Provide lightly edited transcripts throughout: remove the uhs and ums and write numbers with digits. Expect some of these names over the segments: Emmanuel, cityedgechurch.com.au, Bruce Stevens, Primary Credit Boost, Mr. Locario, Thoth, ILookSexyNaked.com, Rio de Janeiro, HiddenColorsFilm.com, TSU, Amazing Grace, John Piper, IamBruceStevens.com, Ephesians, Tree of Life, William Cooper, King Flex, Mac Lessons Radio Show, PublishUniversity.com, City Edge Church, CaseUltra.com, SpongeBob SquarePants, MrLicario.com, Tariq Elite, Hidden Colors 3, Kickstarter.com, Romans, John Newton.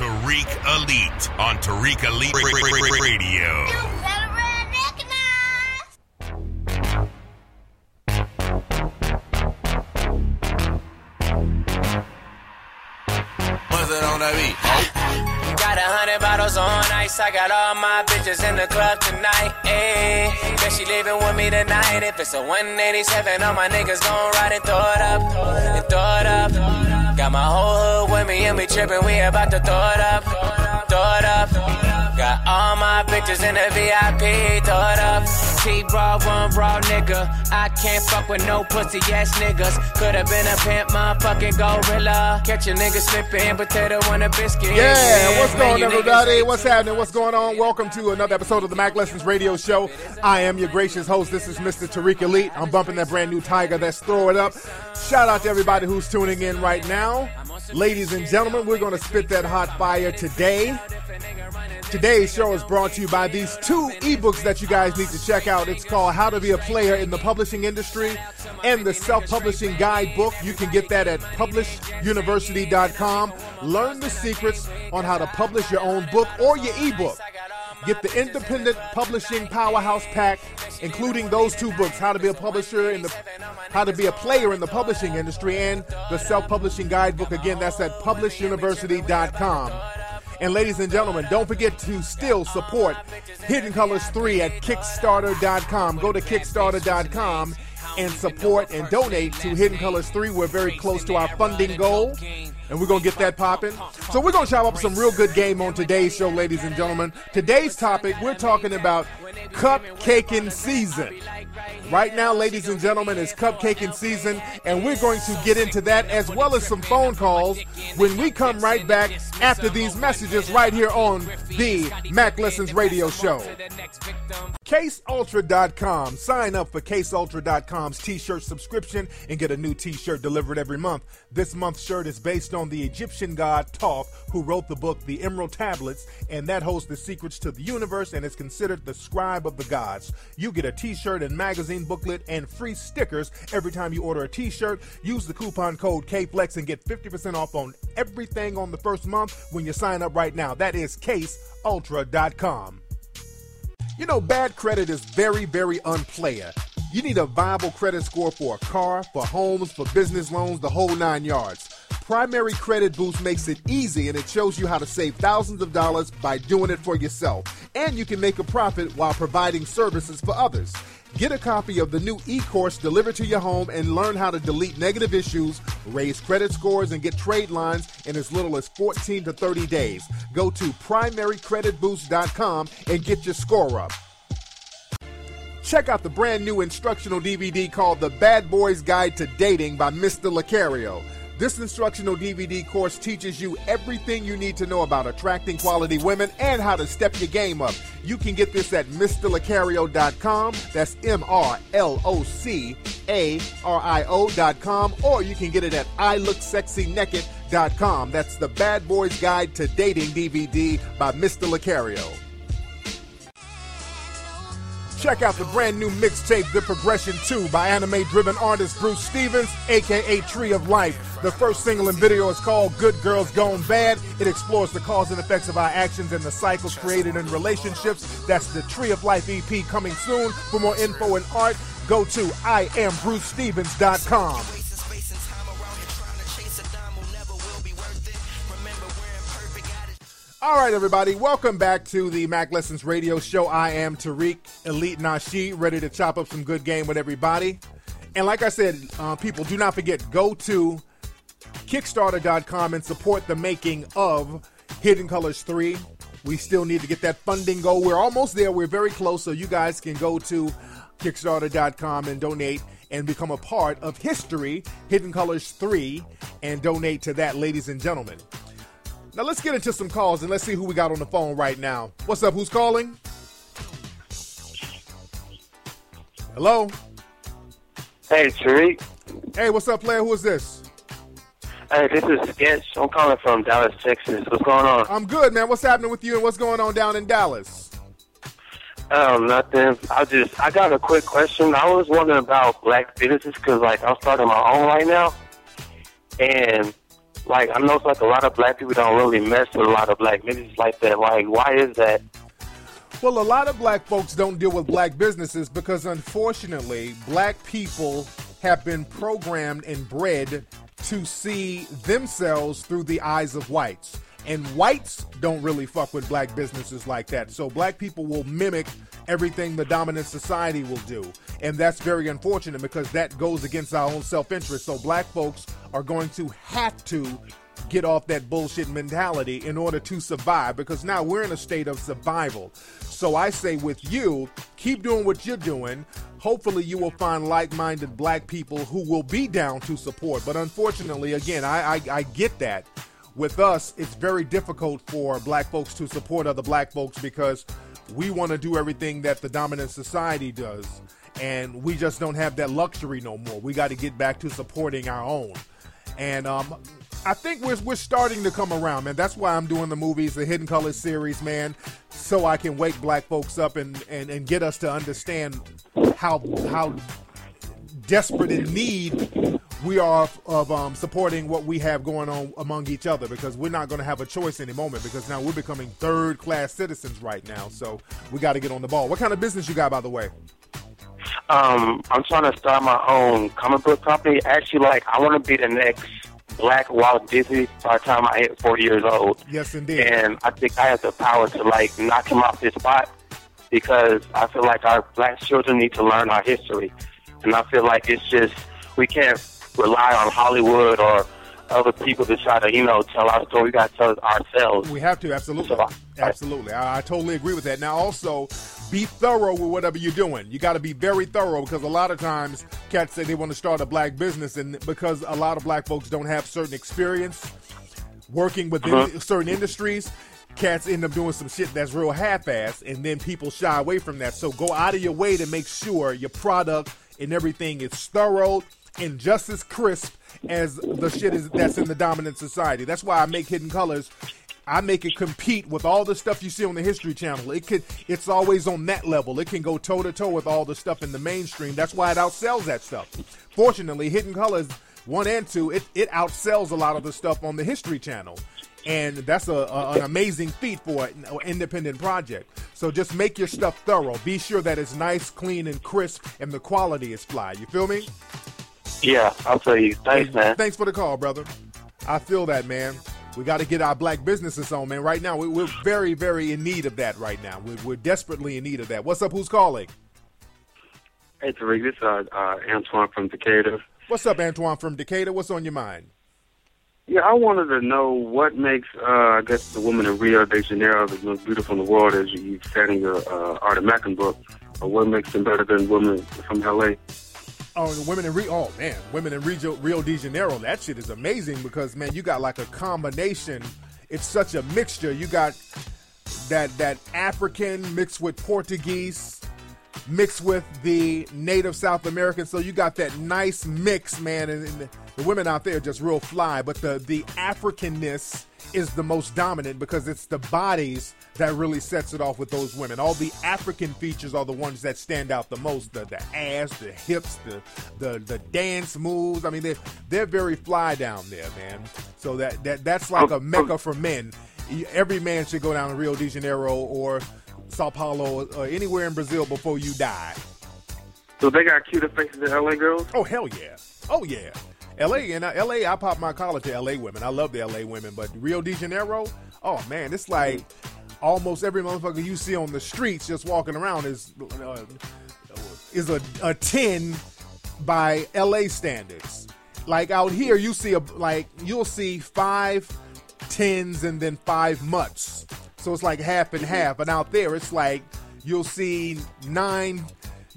Tariq Elite on Tariq Elite Radio. You better recognize. What's it on that beat? Got 100 bottles on ice. I got all my bitches in the club tonight. Ayy, bet she leaving with me tonight. If it's a 187, all my niggas gon' ride and throw it up. And throw it up. Got my whole hood with me and we trippin'. We about to throw it up. Throw it up. Got all my bitches in the VIP. Throw it up. T-Raw, one raw nigga. I can't fuck with no pussy ass niggas. Could've been a pimp, motherfucking gorilla. Catch a nigga slippin', potato on a biscuit. Yeah, what's going on, everybody? What's happening? What's going on? Welcome to another episode of the Mac Lessons Radio Show. I am your gracious host. This is Mr. Tariq Elite. I'm bumping that brand new Tiger. That's Throw It Up. Shout out to everybody who's tuning in right now. Ladies and gentlemen, we're going to spit that hot fire today. Today's show is brought to you by these two ebooks that you guys need to check out. It's called How to Be a Player in the Publishing Industry and the Self-Publishing Guidebook. You can get that at PublishUniversity.com. Learn the secrets on how to publish your own book or your ebook. Get the independent publishing powerhouse pack, including those two books, How to Be a Player in the Publishing Industry and the Self-Publishing Guidebook. Again, that's at PublishUniversity.com. And ladies and gentlemen, don't forget to still support Hidden Colors 3 at Kickstarter.com. Go to Kickstarter.com and support and donate to Hidden Colors 3. We're very close to our funding goal, and we're going to get that popping. So we're going to chop up some real good game on today's show, ladies and gentlemen. Today's topic, we're talking about cupcaking season. Right now, ladies and gentlemen, is cupcaking season, and we're going to get into that as well as some phone calls when we come right back after these messages right here on the Mac Lessons Radio Show. CaseUltra.com. Sign up for CaseUltra.com's t-shirt subscription and get a new t-shirt delivered every month. This month's shirt is based on the Egyptian god Thoth, who wrote the book The Emerald Tablets, and that holds the secrets to the universe and is considered the scribe of the gods. You get a t-shirt and magazine booklet and free stickers every time you order a t-shirt. Use the coupon code KFLEX and get 50% off on everything on the first month when you sign up right now. That is CaseUltra.com. You know, bad credit is very, very unplayer. You need a viable credit score for a car, for homes, for business loans, the whole nine yards. Primary Credit Boost makes it easy, and it shows you how to save thousands of dollars by doing it for yourself. And you can make a profit while providing services for others. Get a copy of the new e-course delivered to your home and learn how to delete negative issues, raise credit scores, and get trade lines in as little as 14 to 30 days. Go to primarycreditboost.com and get your score up. Check out the brand new instructional DVD called The Bad Boy's Guide to Dating by Mr. Locario. This instructional DVD course teaches you everything you need to know about attracting quality women and how to step your game up. You can get this at MrLicario.com. That's MrLocario.com. Or you can get it at ILookSexyNaked.com. That's the Bad Boy's Guide to Dating DVD by Mr. Locario. Check out the brand new mixtape, The Progression 2, by anime-driven artist Bruce Stevens, a.k.a. Tree of Life. The first single and video is called Good Girls Gone Bad. It explores the cause and effects of our actions and the cycles created in relationships. That's the Tree of Life EP, coming soon. For more info and art, go to IamBruceStevens.com. All right, everybody, welcome back to the Mac Lessons Radio Show. I am Tariq Elite Nashi, ready to chop up some good game with everybody. And like I said, people, do not forget, go to Kickstarter.com and support the making of Hidden Colors 3. We still need to get that funding goal. We're almost there. We're very close, so you guys can go to Kickstarter.com and donate and become a part of history, Hidden Colors 3, and donate to that, ladies and gentlemen. Now, let's get into some calls, and let's see who we got on the phone right now. What's up? Who's calling? Hello? Hey, Tariq. Hey, what's up, player? Who is this? Hey, this is Sketch. I'm calling from Dallas, Texas. What's going on? I'm good, man. What's happening with you, and what's going on down in Dallas? Nothing. I got a quick question. I was wondering about black businesses because, I'm starting my own right now, and like, I noticed, like, a lot of black people don't really mess with a lot of black businesses like that. Like, why is that? Well, a lot of black folks don't deal with black businesses because, unfortunately, black people have been programmed and bred to see themselves through the eyes of whites. And whites don't really fuck with black businesses like that. So black people will mimic everything the dominant society will do. And that's very unfortunate because that goes against our own self-interest. So black folks are going to have to get off that bullshit mentality in order to survive, because now we're in a state of survival. So I say with you, keep doing what you're doing. Hopefully you will find like-minded black people who will be down to support. But unfortunately, again, I get that. With us, it's very difficult for black folks to support other black folks because we want to do everything that the dominant society does. And we just don't have that luxury no more. We got to get back to supporting our own. And I think we're starting to come around, man. That's why I'm doing the movies, the Hidden Colors series, man, so I can wake black folks up and get us to understand how desperate in need we are of supporting what we have going on among each other, because we're not going to have a choice any moment, because now we're becoming third-class citizens right now. So we got to get on the ball. What kind of business you got, by the way? I'm trying to start my own comic book company. Actually, like, I want to be the next Black Walt Disney by the time I hit 40 years old. Yes, indeed. And I think I have the power to, like, knock him off his spot, because I feel like our black children need to learn our history. And I feel like it's just, we can't rely on Hollywood or other people to try to, you know, tell our story. We got to tell it ourselves. We have to, absolutely. Absolutely. I totally agree with that. Now, also, be thorough with whatever you're doing. You got to be very thorough, because a lot of times cats say they want to start a black business, and because a lot of black folks don't have certain experience working within certain industries, cats end up doing some shit that's real half-assed, and then people shy away from that. So go out of your way to make sure your product and everything is thorough and just as crisp as the shit is that's in the dominant society. That's why I make Hidden Colors. I make it compete with all the stuff you see on the History Channel. It's always on that level. It can go toe-to-toe with all the stuff in the mainstream. That's why it outsells that stuff. Fortunately, Hidden Colors 1 and 2, it outsells a lot of the stuff on the History Channel. And that's an amazing feat for an independent project. So just make your stuff thorough. Be sure that it's nice, clean, and crisp, and the quality is fly. You feel me? Yeah, I'll tell you. Thanks, man. Thanks for the call, brother. I feel that, man. We got to get our black businesses on, man. Right now, we're very, very in need of that right now. We're desperately in need of that. What's up? Who's calling? Hey, Tariq. This is Antoine from Decatur. What's up, Antoine from Decatur? What's on your mind? Yeah, I wanted to know what makes, I guess, the woman in Rio de Janeiro the most beautiful in the world, as you said in your Art of Mackin book, or what makes them better than women from L.A.? Oh, the women in Rio de Janeiro, that shit is amazing because, man, you got like a combination. It's such a mixture. You got that African mixed with Portuguese, mixed with the native South American. So you got that nice mix, man. And the women out there are just real fly. But the Africanness is the most dominant because it's the bodies that really sets it off with those women. All the African features are the ones that stand out the most. The ass, the hips, the dance moves. I mean, they're very fly down there, man. So that's like a mecca for men. Every man should go down to Rio de Janeiro or Sao Paulo or anywhere in Brazil before you die. So they got cuter faces than LA girls? Oh, hell yeah. Oh, yeah. LA, I pop my collar to LA women. I love the LA women, but Rio de Janeiro, oh man, it's like almost every motherfucker you see on the streets just walking around is a 10 by LA standards. Like out here, you see you'll see 5 tens and then 5 mutts. So it's like half and half. But out there, it's like you'll see 9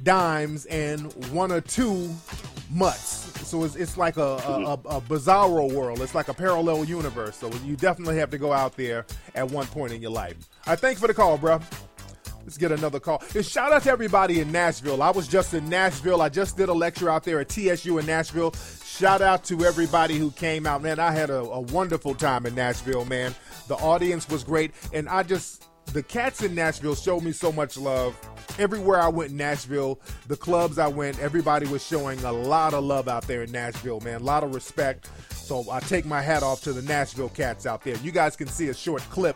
dimes and 1 or 2 mutts. So it's like a bizarro world. It's like a parallel universe. So you definitely have to go out there at one point in your life. All right, thanks for the call, bro. Let's get another call. And shout out to everybody in Nashville. I was just in Nashville. I just did a lecture out there at TSU in Nashville. Shout out to everybody who came out, man. I had a wonderful time in Nashville, man. The audience was great. And the cats in Nashville showed me so much love. Everywhere I went in Nashville, the clubs I went, everybody was showing a lot of love out there in Nashville, man. A lot of respect So I take my hat off to the Nashville cats out there. You guys can see a short clip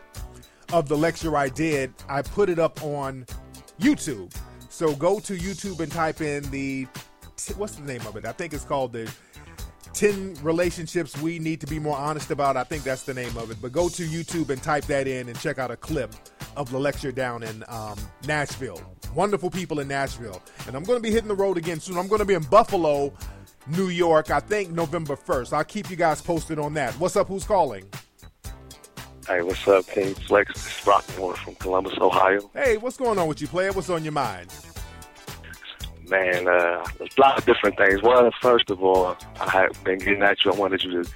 of the lecture I did. I put it up on YouTube. So go to YouTube and type in the, what's the name of it? I think it's called the 10 Relationships We Need to Be More Honest About. I think that's the name of it. But go to YouTube and type that in and check out a clip of the lecture down in Nashville. Wonderful people in Nashville. And I'm going to be hitting the road again soon. I'm going to be in Buffalo, New York, I think November 1st. I'll keep you guys posted on that. What's up? Who's calling? Hey, what's up, King Flex? This is Rockmore from Columbus, Ohio. Hey, what's going on with you, player? What's on your mind? Man, there's a lot of different things. Well, first of all, I have been getting at you. I wanted you to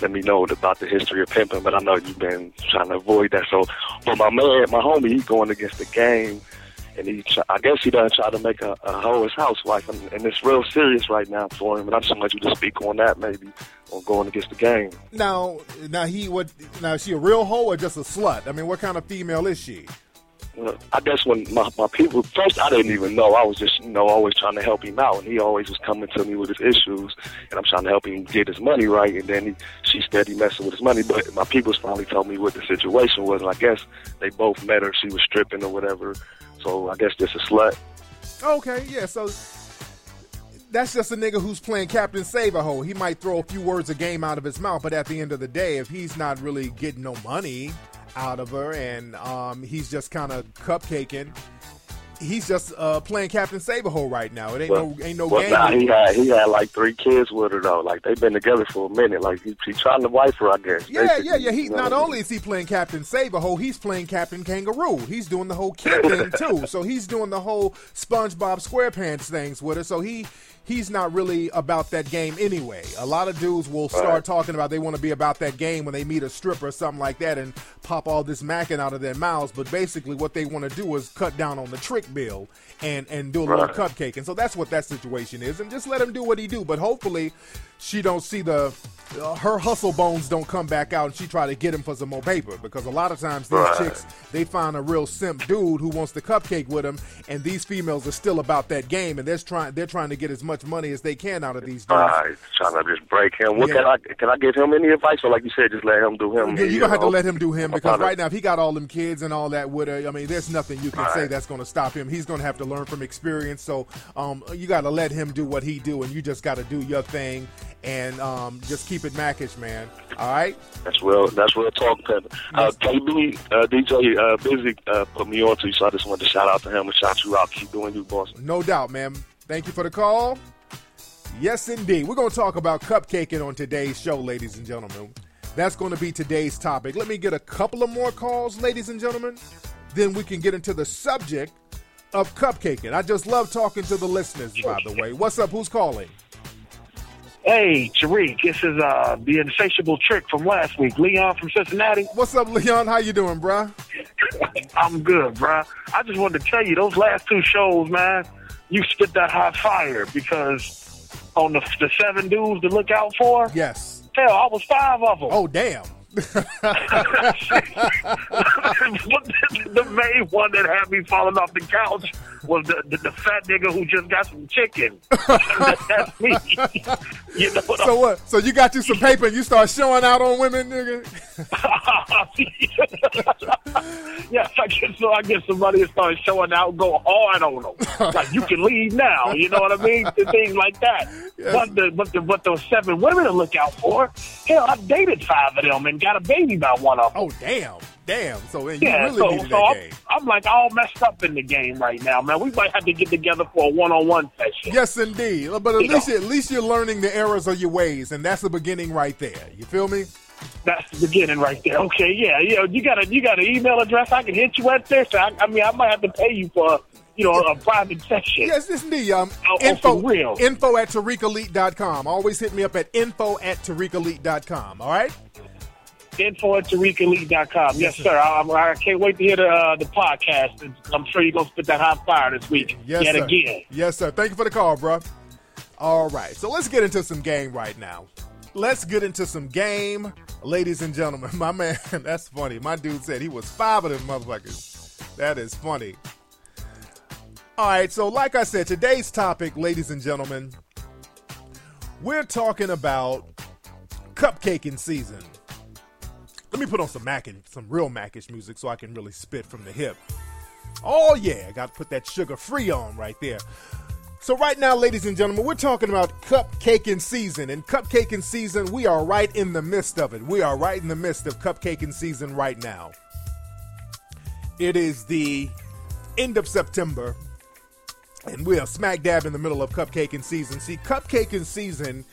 let me know about the history of pimping, but I know you've been trying to avoid that. So, but my man, my homie, he's going against the game, and I guess he doesn't try to make a hoe his housewife, and it's real serious right now for him. And I just want you to speak on that, maybe, on going against the game. Now, is she a real hoe or just a slut? I mean, what kind of female is she? I guess when my people, first I didn't even know. I was just, always trying to help him out. And he always was coming to me with his issues. And I'm trying to help him get his money right. And then she steady messing with his money. But my people finally told me what the situation was. And I guess they both met her. She was stripping or whatever. So I guess just a slut. Okay, yeah. So that's just a nigga who's playing Captain Save-A-Ho. He might throw a few words of game out of his mouth. But at the end of the day, if he's not really getting no money out of her, and he's just kind of cupcaking. He's just playing Captain Save-A-Ho right now. It ain't game. Nah, he had like 3 kids with her though. Like they've been together for a minute. Like he's trying to wife her, I guess. Yeah. He not only is he playing Captain Save-A-Ho, he's playing Captain Kangaroo. He's doing the whole kid thing too. So he's doing the whole SpongeBob SquarePants things with her. So he's not really about that game anyway. A lot of dudes will start talking about they want to be about that game when they meet a stripper or something like that and pop all this macking out of their mouths. But basically what they want to do is cut down on the trick bill and do a little cupcake. And so that's what that situation is. And just let him do what he do. But hopefully she don't see her hustle bones don't come back out and she try to get him for some more paper. Because a lot of times these chicks, they find a real simp dude who wants the cupcake with him. And these females are still about that game. And they're trying to get as much money as they can out of these dudes. Trying to just break him. Can I give him any advice? Or like you said, just let him do him. Yeah, you're going to have to let him do him because right now, if he got all them kids and all that with her, I mean, there's nothing you can say that's going to stop him. He's going to have to learn from experience. So you got to let him do what he do, and you just got to do your thing and just keep it mackish, man. All right? That's real talk, Pepper. KB, DJ Busy put me on to you, so I just wanted to shout out to him and shout you out. Keep doing you, boss. No doubt, man. Thank you for the call. Yes, indeed. We're going to talk about cupcaking on today's show, ladies and gentlemen. That's going to be today's topic. Let me get a couple of more calls, ladies and gentlemen. Then we can get into the subject of cupcaking. I just love talking to the listeners, by the way. What's up? Who's calling? Hey, Tariq. This is the insatiable trick from last week. Leon from Cincinnati. What's up, Leon? How you doing, bruh? I'm good, bruh. I just wanted to tell you, those last 2 shows, man, you spit that hot fire because on the 7 dudes to look out for? Yes. Hell, I was 5 of them. Oh, damn. The main one that had me falling off the couch was the fat nigga who just got some chicken. That's me. You know what what? So you got you some paper and you start showing out on women, nigga? Yes, I get somebody and start showing out and go hard on them. Like, you can leave now. You know what I mean? And things like that. Yes. But those 7 women to look out for, hell, I dated 5 of them and got a baby by one of them. Oh, damn. So man, you really needed that game. I'm like all messed up in the game right now, man. We might have to get together for a one-on-one session. Yes, indeed. But at least you're learning the errors of your ways, and that's the beginning right there. You feel me? That's the beginning right there. Okay, yeah. You got an email address I can hit you at this. I might have to pay you for a private session. Yes, this is me. Info at TariqElite.com. Always hit me up at info at TariqElite.com. All right? Info at TariqElite.com. Yes, sir. I can't wait to hear the podcast. I'm sure you're going to spit that hot fire this week. Yes, sir. Yes, sir. Thank you for the call, bro. All right. So let's get into some game right now. Let's get into some game, ladies and gentlemen. My man, that's funny. My dude said he was 5 of them motherfuckers. That is funny. All right, so like I said, today's topic, ladies and gentlemen, we're talking about cupcaking season. Let me put on some Mac and some real Mac-ish music so I can really spit from the hip. Oh yeah, I got to put that sugar free on right there. So right now, ladies and gentlemen, we're talking about cupcaking season. And cupcaking season, we are right in the midst of it. We are right in the midst of cupcaking season right now. It is the end of September, and we are smack dab in the middle of cupcaking season. See, cupcaking season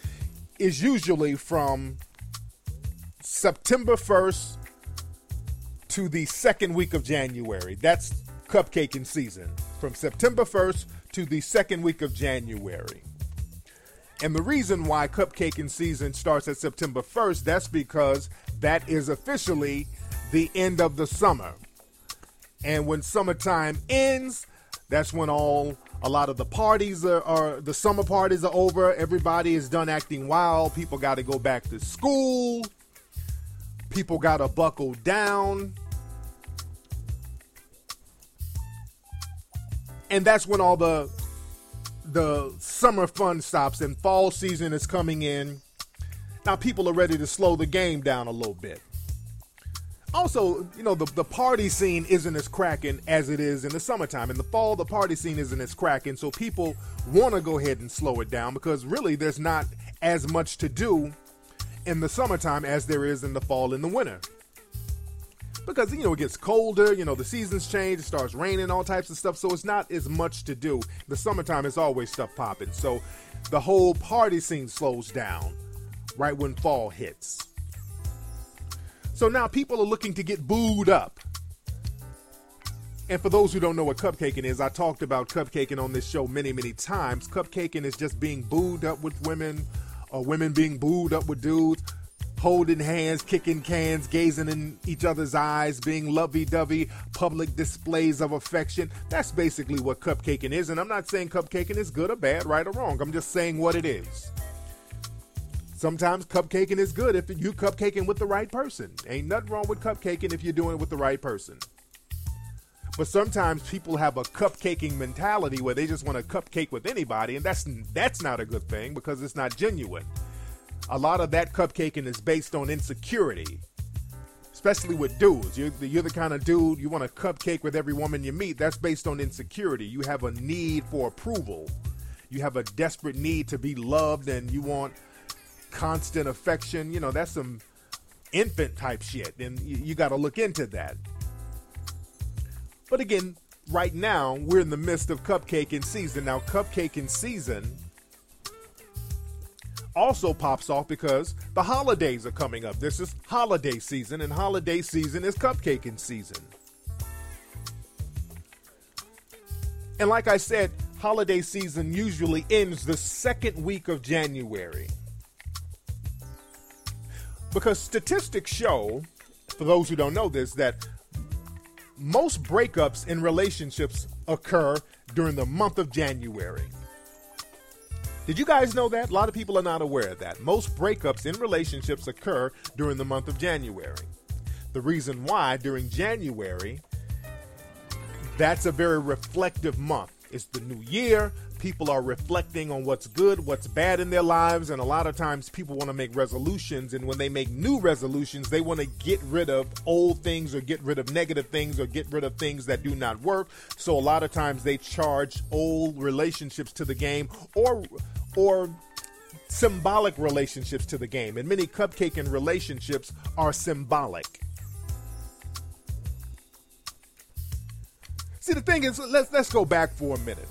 is usually from September 1st to the second week of January. That's cupcaking season, from September 1st to the second week of January. And the reason why cupcaking season starts at September 1st, that's because that is officially the end of the summer. And when summertime ends, that's when a lot of the parties are the summer parties are over. Everybody is done acting wild. People got to go back to school. People got to buckle down. And that's when all the summer fun stops and fall season is coming in. Now people are ready to slow the game down a little bit. Also, you know, the party scene isn't as cracking as it is in the summertime. In the fall, the party scene isn't as cracking, so people want to go ahead and slow it down because really there's not as much to do in the summertime as there is in the fall and the winter. Because, you know, it gets colder, you know, the seasons change, it starts raining, all types of stuff, so it's not as much to do. The summertime is always stuff popping, so the whole party scene slows down right when fall hits. So now people are looking to get booed up. And for those who don't know what cupcaking is, I talked about cupcaking on this show many, many times. Cupcaking is just being booed up with women, or women being booed up with dudes, holding hands, kicking cans, gazing in each other's eyes, being lovey-dovey, public displays of affection. That's basically what cupcaking is. And I'm not saying cupcaking is good or bad, right or wrong. I'm just saying what it is. Sometimes cupcaking is good if you cupcaking with the right person. Ain't nothing wrong with cupcaking if you're doing it with the right person. But sometimes people have a cupcaking mentality where they just want to cupcake with anybody, and that's not a good thing because it's not genuine. A lot of that cupcaking is based on insecurity, especially with dudes. You're the kind of dude you want to cupcake with every woman you meet. That's based on insecurity. You have a need for approval. You have a desperate need to be loved, and you want constant affection. You know, that's some infant type shit, and you got to look into that. But again, right now we're in the midst of cupcaking season. Now cupcaking season also pops off because the holidays are coming up. This is holiday season, and holiday season is cupcaking season. And like I said, holiday season usually ends the second week of January. Because statistics show, for those who don't know this, that most breakups in relationships occur during the month of January. Did you guys know that? A lot of people are not aware of that. Most breakups in relationships occur during the month of January. The reason why, during January, that's a very reflective month. It's the new year. People are reflecting on what's good, what's bad in their lives. And a lot of times people want to make resolutions. And when they make new resolutions, they want to get rid of old things or get rid of negative things or get rid of things that do not work. So a lot of times they charge old relationships to the game or symbolic relationships to the game. And many cupcaking relationships are symbolic. See, the thing is, let's go back for a minute.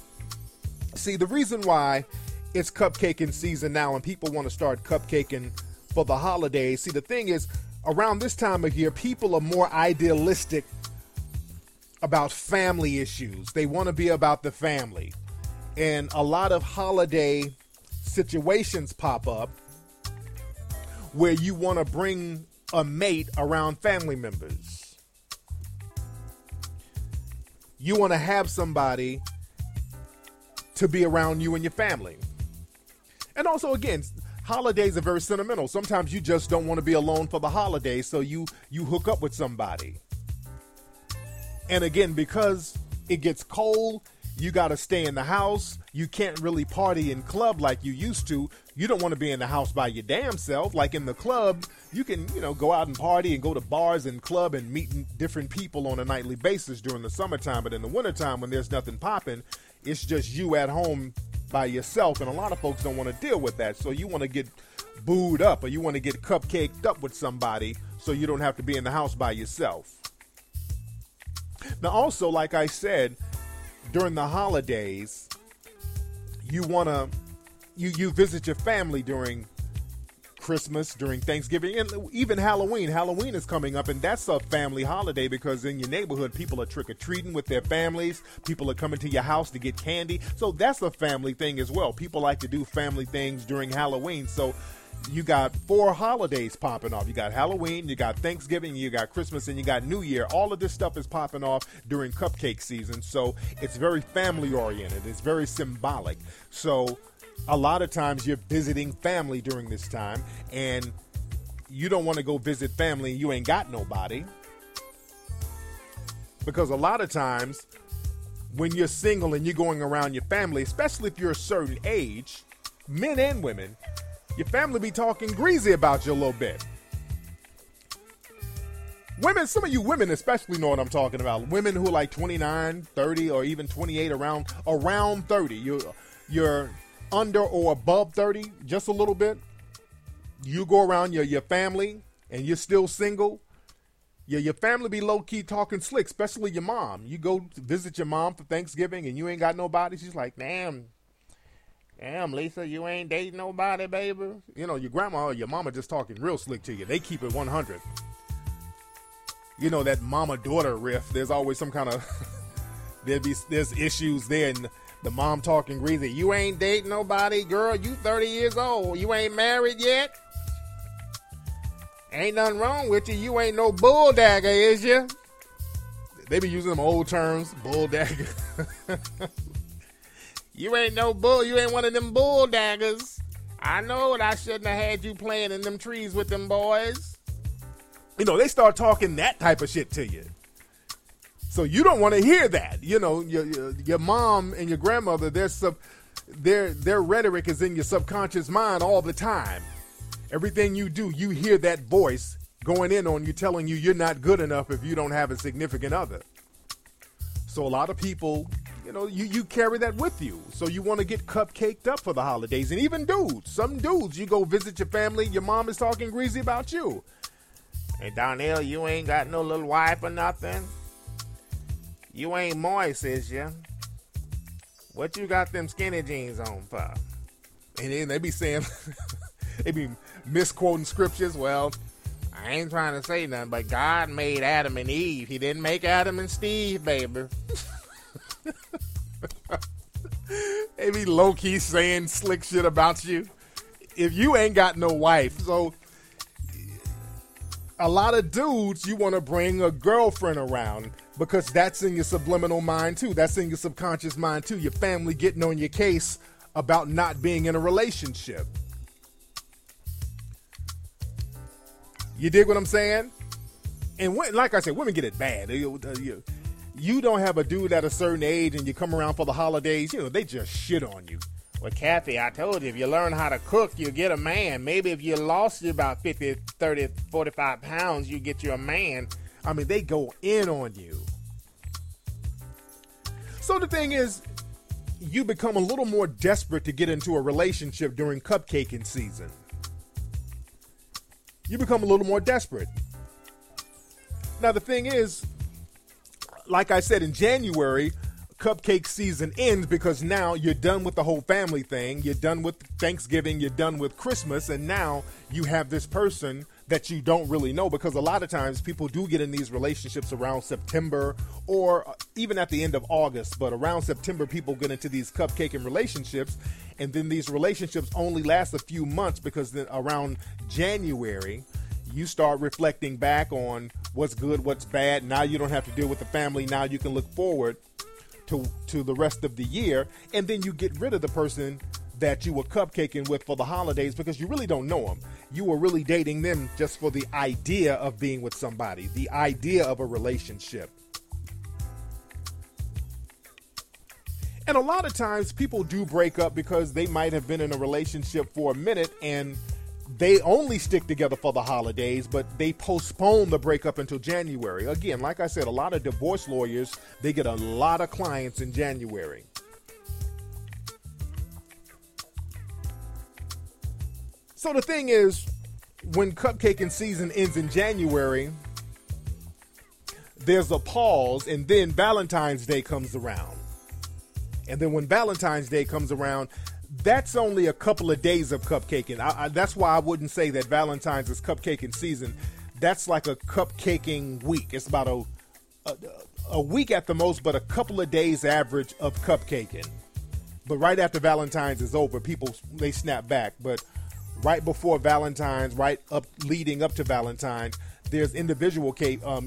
See, the reason why it's cupcaking season now and people want to start cupcaking for the holidays. See, the thing is, around this time of year, people are more idealistic about family issues. They want to be about the family. And a lot of holiday situations pop up where you want to bring a mate around family members. You want to have somebody to be around you and your family. And also, again, holidays are very sentimental. Sometimes you just don't want to be alone for the holidays, so you hook up with somebody. And again, because it gets cold, You got to stay in the house. You can't really party and club like you used to. You don't want to be in the house by your damn self. Like in the club, you can, you know, go out and party and go to bars and club and meet different people on a nightly basis during the summertime. But in the wintertime, when there's nothing popping, it's just you at home by yourself. And a lot of folks don't want to deal with that. So you want to get booed up, or you want to get cupcaked up with somebody so you don't have to be in the house by yourself. Now, also, like I said, during the holidays, you want to, you visit your family during Christmas, during Thanksgiving, and even Halloween. Halloween is coming up, and that's a family holiday because in your neighborhood, people are trick-or-treating with their families. People are coming to your house to get candy. So that's a family thing as well. People like to do family things during Halloween. So you got four holidays popping off. You got Halloween, you got Thanksgiving, you got Christmas, and you got New Year. All of this stuff is popping off during cupcake season. So it's very family-oriented. It's very symbolic. So a lot of times you're visiting family during this time, and you don't want to go visit family and you ain't got nobody. Because a lot of times when you're single and you're going around your family, especially if you're a certain age, men and women, your family be talking greasy about you a little bit. Women, some of you women especially know what I'm talking about. Women who are like 29, 30, or even 28, around 30. You're under or above 30, just a little bit. You go around your family and you're still single. Your family be low-key talking slick, especially your mom. You go visit your mom for Thanksgiving and you ain't got nobody. She's like, damn, Lisa, you ain't dating nobody, baby. You know, your grandma or your mama just talking real slick to you. They keep it 100. You know, that mama-daughter rift, there's always some kind of, there's issues there, and the mom talking greasy. You ain't dating nobody, girl. You 30 years old. You ain't married yet. Ain't nothing wrong with you. You ain't no bull dagger, is you? They be using them old terms, bull dagger. You ain't no bull. You ain't one of them bull daggers. I know it. I shouldn't have had you playing in them trees with them boys. You know, they start talking that type of shit to you. So you don't want to hear that. You know, your mom and your grandmother, their rhetoric is in your subconscious mind all the time. Everything you do, you hear that voice going in on you, telling you you're not good enough if you don't have a significant other. So a lot of people, you know, you carry that with you. So you want to get cupcaked up for the holidays. And even dudes, some dudes, you go visit your family, your mom is talking greasy about you. Hey, Donnell, you ain't got no little wife or nothing. You ain't moist, is ya? What you got them skinny jeans on for? And then they be saying, they be misquoting scriptures. Well, I ain't trying to say nothing, but God made Adam and Eve. He didn't make Adam and Steve, baby. They be low-key saying slick shit about you if you ain't got no wife. So a lot of dudes, you want to bring a girlfriend around because that's in your subliminal mind too. That's in your subconscious mind too. Your family getting on your case about not being in a relationship. You dig what I'm saying? And when, like I said, women get it bad. You don't have a dude at a certain age and you come around for the holidays, you know, they just shit on you. Well, Kathy, I told you, if you learn how to cook, you get a man. Maybe if you lost about 50, 30, 45 pounds, you get you a man. I mean, they go in on you. So the thing is, you become a little more desperate to get into a relationship during cupcaking season. You become a little more desperate. Now, the thing is, like I said, in January, cupcake season ends because now you're done with the whole family thing. You're done with Thanksgiving. You're done with Christmas. And now you have this person that you don't really know, because a lot of times people do get in these relationships around September or even at the end of August. But around September, people get into these cupcaking relationships. And then these relationships only last a few months, because then around January, you start reflecting back on what's good, what's bad. Now you don't have to deal with the family. Now you can look forward to the rest of the year. And then you get rid of the person that you were cupcaking with for the holidays, because you really don't know them. You were really dating them just for the idea of being with somebody, the idea of a relationship. And a lot of times people do break up because they might have been in a relationship for a minute and they only stick together for the holidays, but they postpone the breakup until January. Again, like I said, a lot of divorce lawyers, they get a lot of clients in January. So the thing is, when cupcaking season ends in January, there's a pause, and then Valentine's Day comes around. And then when Valentine's Day comes around, that's only a couple of days of cupcaking. That's why I wouldn't say that Valentine's is cupcaking season. That's like a cupcaking week. It's about a week at the most, but a couple of days average of cupcaking. But right after Valentine's is over, people, they snap back. But right before Valentine's, right up leading up to Valentine's, there's individual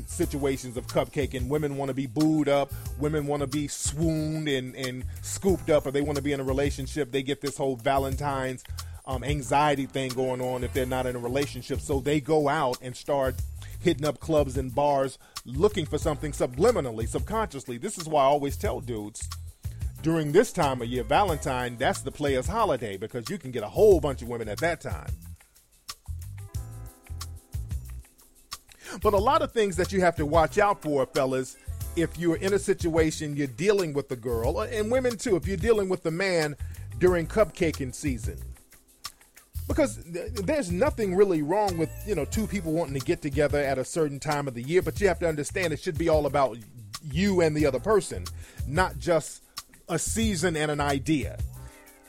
situations of cupcaking. Women want to be booed up. Women want to be swooned and scooped up, or they want to be in a relationship. They get this whole Valentine's anxiety thing going on if they're not in a relationship. So they go out and start hitting up clubs and bars looking for something subliminally, subconsciously. This is why I always tell dudes, during this time of year, Valentine, that's the player's holiday, because you can get a whole bunch of women at that time. But a lot of things that you have to watch out for, fellas, if you're in a situation, you're dealing with the girl, and women too, if you're dealing with the man during cupcaking season. Because there's nothing really wrong with, you know, two people wanting to get together at a certain time of the year, but you have to understand it should be all about you and the other person, not just a season and an idea.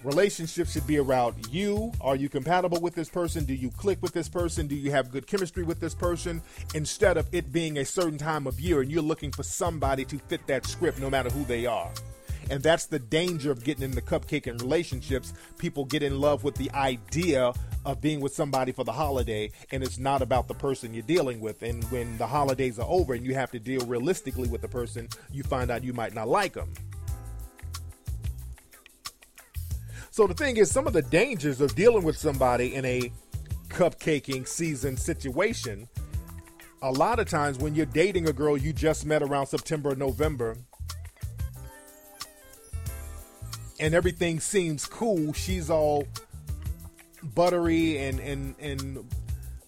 Relationships should be about you. Are you compatible with this person? Do you click with this person? Do you have good chemistry with this person? Instead of it being a certain time of year and you're looking for somebody to fit that script no matter who they are. And that's the danger of getting into cupcaking relationships. People get in love with the idea of being with somebody for the holiday, and it's not about the person you're dealing with. And when the holidays are over and you have to deal realistically with the person, you find out you might not like them. So the thing is, some of the dangers of dealing with somebody in a cupcaking season situation, a lot of times when you're dating a girl you just met around September or November, and everything seems cool, she's all buttery and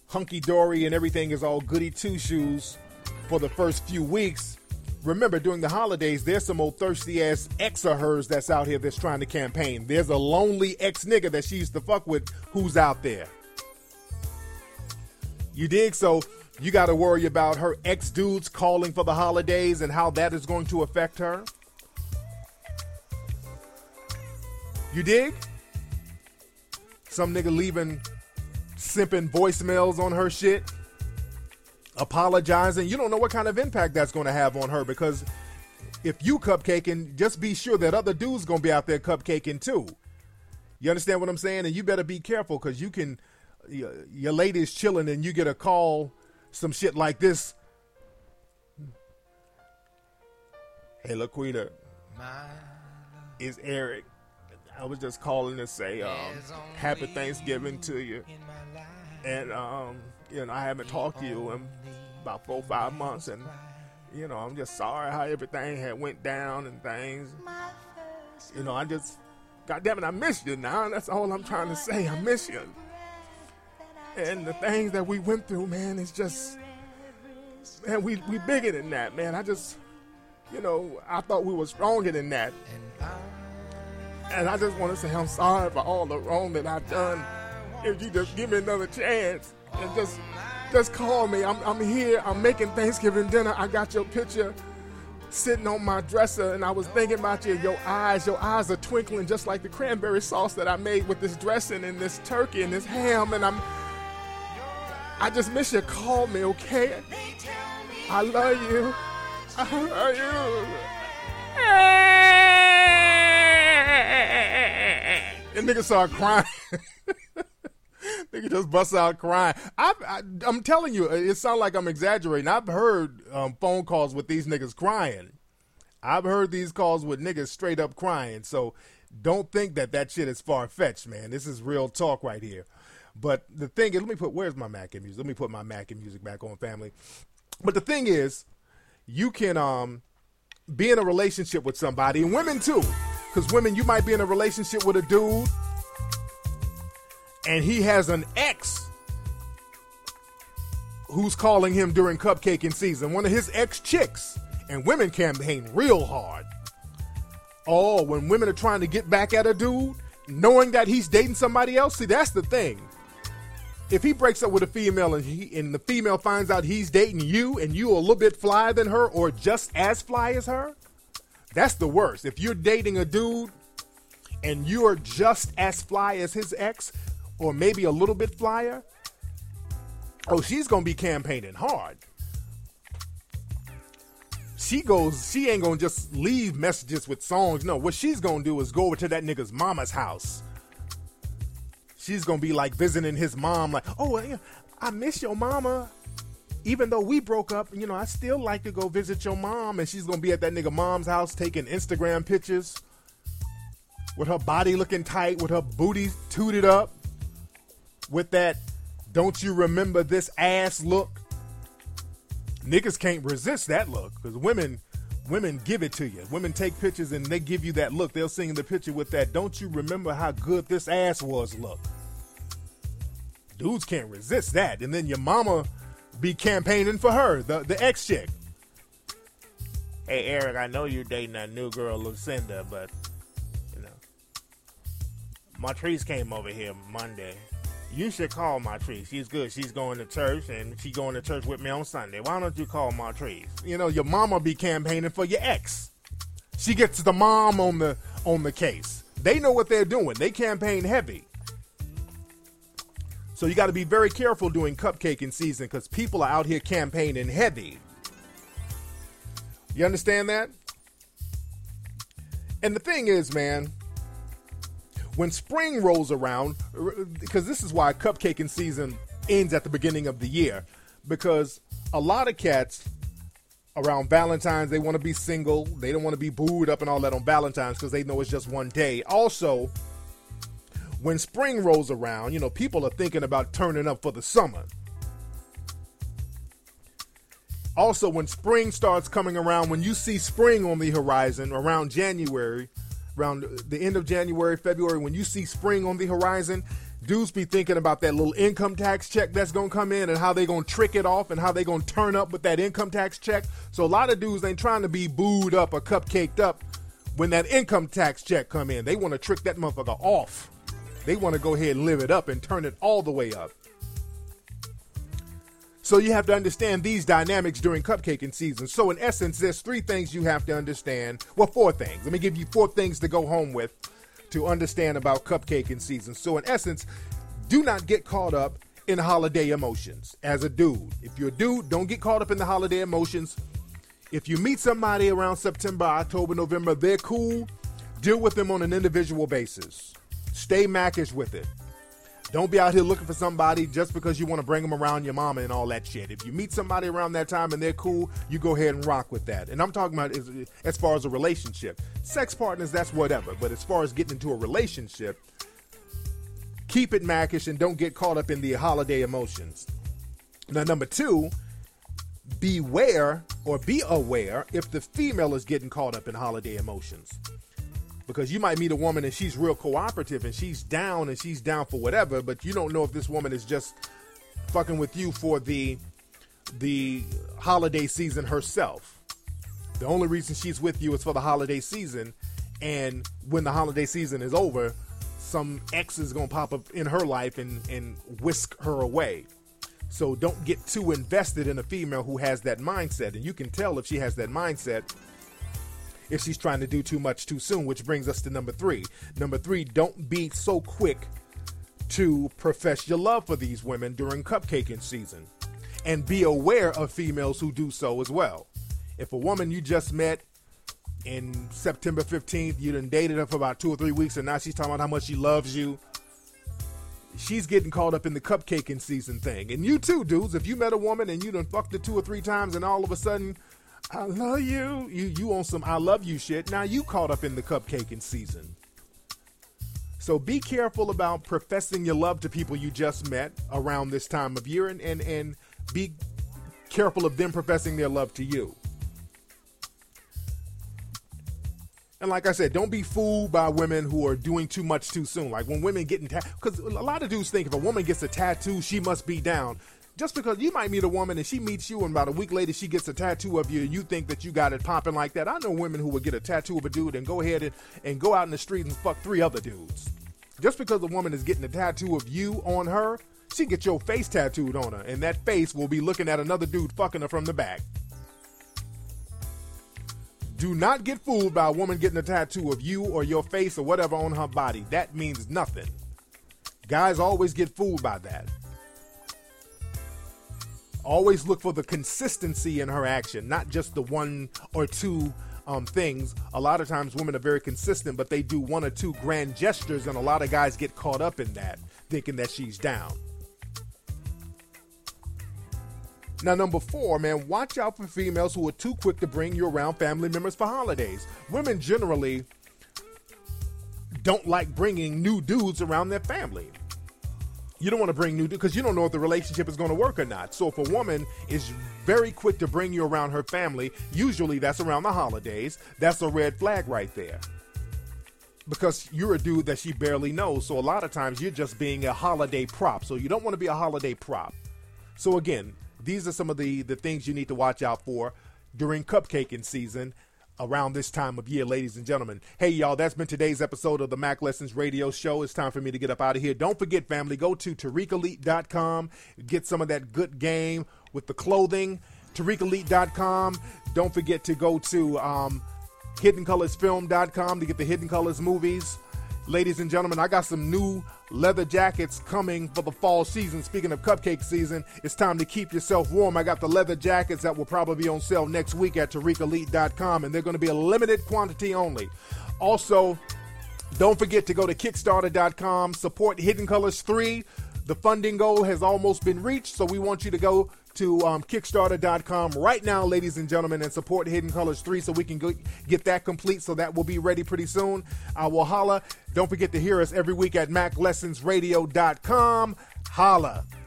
hunky-dory and everything is all goody-two-shoes for the first few weeks. Remember, during the holidays, there's some old thirsty-ass ex of hers that's out here that's trying to campaign. There's a lonely ex-nigga that she used to fuck with who's out there. You dig? So you got to worry about her ex-dudes calling for the holidays and how that is going to affect her. You dig? Some nigga leaving simping voicemails on her shit, apologizing. You don't know what kind of impact that's going to have on her, because if you cupcaking, just be sure that other dudes going to be out there cupcaking too. You understand what I'm saying? And you better be careful, because you can, your lady's chilling and you get a call, some shit like this. Hey, LaQuita, it's Eric. I was just calling to say happy Thanksgiving to you. And you know, I haven't talked to you in about 4 or 5 months, and you know, I'm just sorry how everything had went down and things. You know, I just, goddamn it, I miss you now. That's all I'm trying to say. I miss you. And the things that we went through, man, it's just, man, we bigger than that, man. I just, you know, I thought we were stronger than that. And I just want to say I'm sorry for all the wrong that I've done. If you just give me another chance. And just call me. I'm here. I'm making Thanksgiving dinner. I got your picture sitting on my dresser, and I was thinking about you. Your eyes are twinkling just like the cranberry sauce that I made with this dressing and this turkey and this ham. And I just miss you. Call me, okay? I love you. I love you. And niggas start crying. Nigga just busts out crying. I'm telling you, it sounds like I'm exaggerating. I've heard phone calls with these niggas crying. I've heard these calls with niggas straight up crying. So don't think that shit is far-fetched, man. This is real talk right here. But the thing is, where's my Mac and music? Let me put my Mac and music back on, family. But the thing is, you can be in a relationship with somebody, and women too. Because women, you might be in a relationship with a dude and he has an ex who's calling him during cupcaking season. One of his ex chicks. And women campaign real hard. Oh, when women are trying to get back at a dude, knowing that he's dating somebody else. See, that's the thing. If he breaks up with a female and the female finds out he's dating you and you are a little bit flyer than her or just as fly as her, that's the worst. If you're dating a dude and you're just as fly as his ex or maybe a little bit flyer, oh, she's going to be campaigning hard. She ain't going to just leave messages with songs. No, what she's going to do is go over to that nigga's mama's house. She's going to be like visiting his mom like, oh, I miss your mama. Even though we broke up, you know, I still like to go visit your mom. And she's going to be at that nigga mom's house taking Instagram pictures with her body looking tight, with her booty tooted up, with that don't you remember this ass look. Niggas can't resist that look because women give it to you. Women take pictures and they give you that look. They'll sing the picture with that don't you remember how good this ass was look. Dudes can't resist that. And then your mama be campaigning for her, the ex chick. Hey, Eric, I know you're dating that new girl, Lucinda, but, you know, Matrice came over here Monday. You should call Matrice. She's good. She's going to church, and she going to church with me on Sunday. Why don't you call Matrice? You know, your mama be campaigning for your ex. She gets the mom on the case. They know what they're doing. They campaign heavy. So you got to be very careful doing cupcaking season because people are out here campaigning heavy. You understand that? And the thing is, man, when spring rolls around, because this is why cupcaking season ends at the beginning of the year, because a lot of cats around Valentine's, they want to be single. They don't want to be booed up and all that on Valentine's because they know it's just one day. Also, when spring rolls around, you know, people are thinking about turning up for the summer. Also, when spring starts coming around, when you see spring on the horizon around January, around the end of January, February, when you see spring on the horizon, dudes be thinking about that little income tax check that's going to come in and how they going to trick it off and how they going to turn up with that income tax check. So a lot of dudes ain't trying to be booed up or cupcaked up when that income tax check come in. They want to trick that motherfucker off. They want to go ahead and live it up and turn it all the way up. So you have to understand these dynamics during cupcaking season. So in essence, there's three things you have to understand. Well, four things. Let me give you four things to go home with to understand about cupcaking season. So in essence, do not get caught up in holiday emotions as a dude. If you're a dude, don't get caught up in the holiday emotions. If you meet somebody around September, October, November, they're cool. Deal with them on an individual basis. Stay Mac-ish with it. Don't be out here looking for somebody just because you want to bring them around your mama and all that shit. If you meet somebody around that time and they're cool, you go ahead and rock with that. And I'm talking about as far as a relationship. Sex partners, that's whatever. But as far as getting into a relationship, keep it Mac-ish and don't get caught up in the holiday emotions. Now, number two, beware or be aware if the female is getting caught up in holiday emotions. Because you might meet a woman and she's real cooperative and she's down for whatever, but you don't know if this woman is just fucking with you for the holiday season herself. The only reason she's with you is for the holiday season, and when the holiday season is over, some ex is gonna pop up in her life and whisk her away. So don't get too invested in a female who has that mindset, and you can tell if she has that mindset if she's trying to do too much too soon, which brings us to number three. Number three, don't be so quick to profess your love for these women during cupcaking season. And be aware of females who do so as well. If a woman you just met in September 15th, you done dated her for about 2 or 3 weeks, and now she's talking about how much she loves you, she's getting caught up in the cupcaking season thing. And you too, dudes, if you met a woman and you done fucked her 2 or 3 times and all of a sudden, I love you. You on some I love you shit. Now you caught up in the cupcaking season. So be careful about professing your love to people you just met around this time of year and be careful of them professing their love to you. And like I said, don't be fooled by women who are doing too much too soon. Like when women get tattooed, because a lot of dudes think if a woman gets a tattoo, she must be down. Just because you might meet a woman and she meets you and about a week later she gets a tattoo of you and you think that you got it popping like that. I know women who would get a tattoo of a dude and go ahead and go out in the street and fuck three other dudes. Just because a woman is getting a tattoo of you on her, she can get your face tattooed on her, and that face will be looking at another dude fucking her from the back. Do not get fooled by a woman getting a tattoo of you or your face or whatever on her body. That means nothing. Guys always get fooled by that. Always look for the consistency in her action, not just the one or two things. A lot of times women are very consistent, but they do one or two grand gestures, and a lot of guys get caught up in that, thinking that she's down. Now, number four, man, watch out for females who are too quick to bring you around family members for holidays. Women generally don't like bringing new dudes around their family. You don't want to bring new dudes because you don't know if the relationship is going to work or not. So if a woman is very quick to bring you around her family, usually that's around the holidays. That's a red flag right there. Because you're a dude that she barely knows. So a lot of times you're just being a holiday prop. So you don't want to be a holiday prop. So again, these are some of the things you need to watch out for during cupcaking season around this time of year, ladies and gentlemen. Hey, y'all, that's been today's episode of the Mac Lessons Radio Show. It's time for me to get up out of here. Don't forget, family, go to TariqElite.com. Get some of that good game with the clothing, TariqElite.com. Don't forget to go to HiddenColorsFilm.com to get the Hidden Colors movies. Ladies and gentlemen, I got some new leather jackets coming for the fall season. Speaking of cupcake season, it's time to keep yourself warm. I got the leather jackets that will probably be on sale next week at TariqElite.com, and they're going to be a limited quantity only. Also, don't forget to go to Kickstarter.com, support Hidden Colors 3. The funding goal has almost been reached, so we want you to go to Kickstarter.com right now, ladies and gentlemen, and support Hidden Colors 3 so we can get that complete, so that will be ready pretty soon. I will holla. Don't forget to hear us every week at MacLessonsRadio.com. Holla.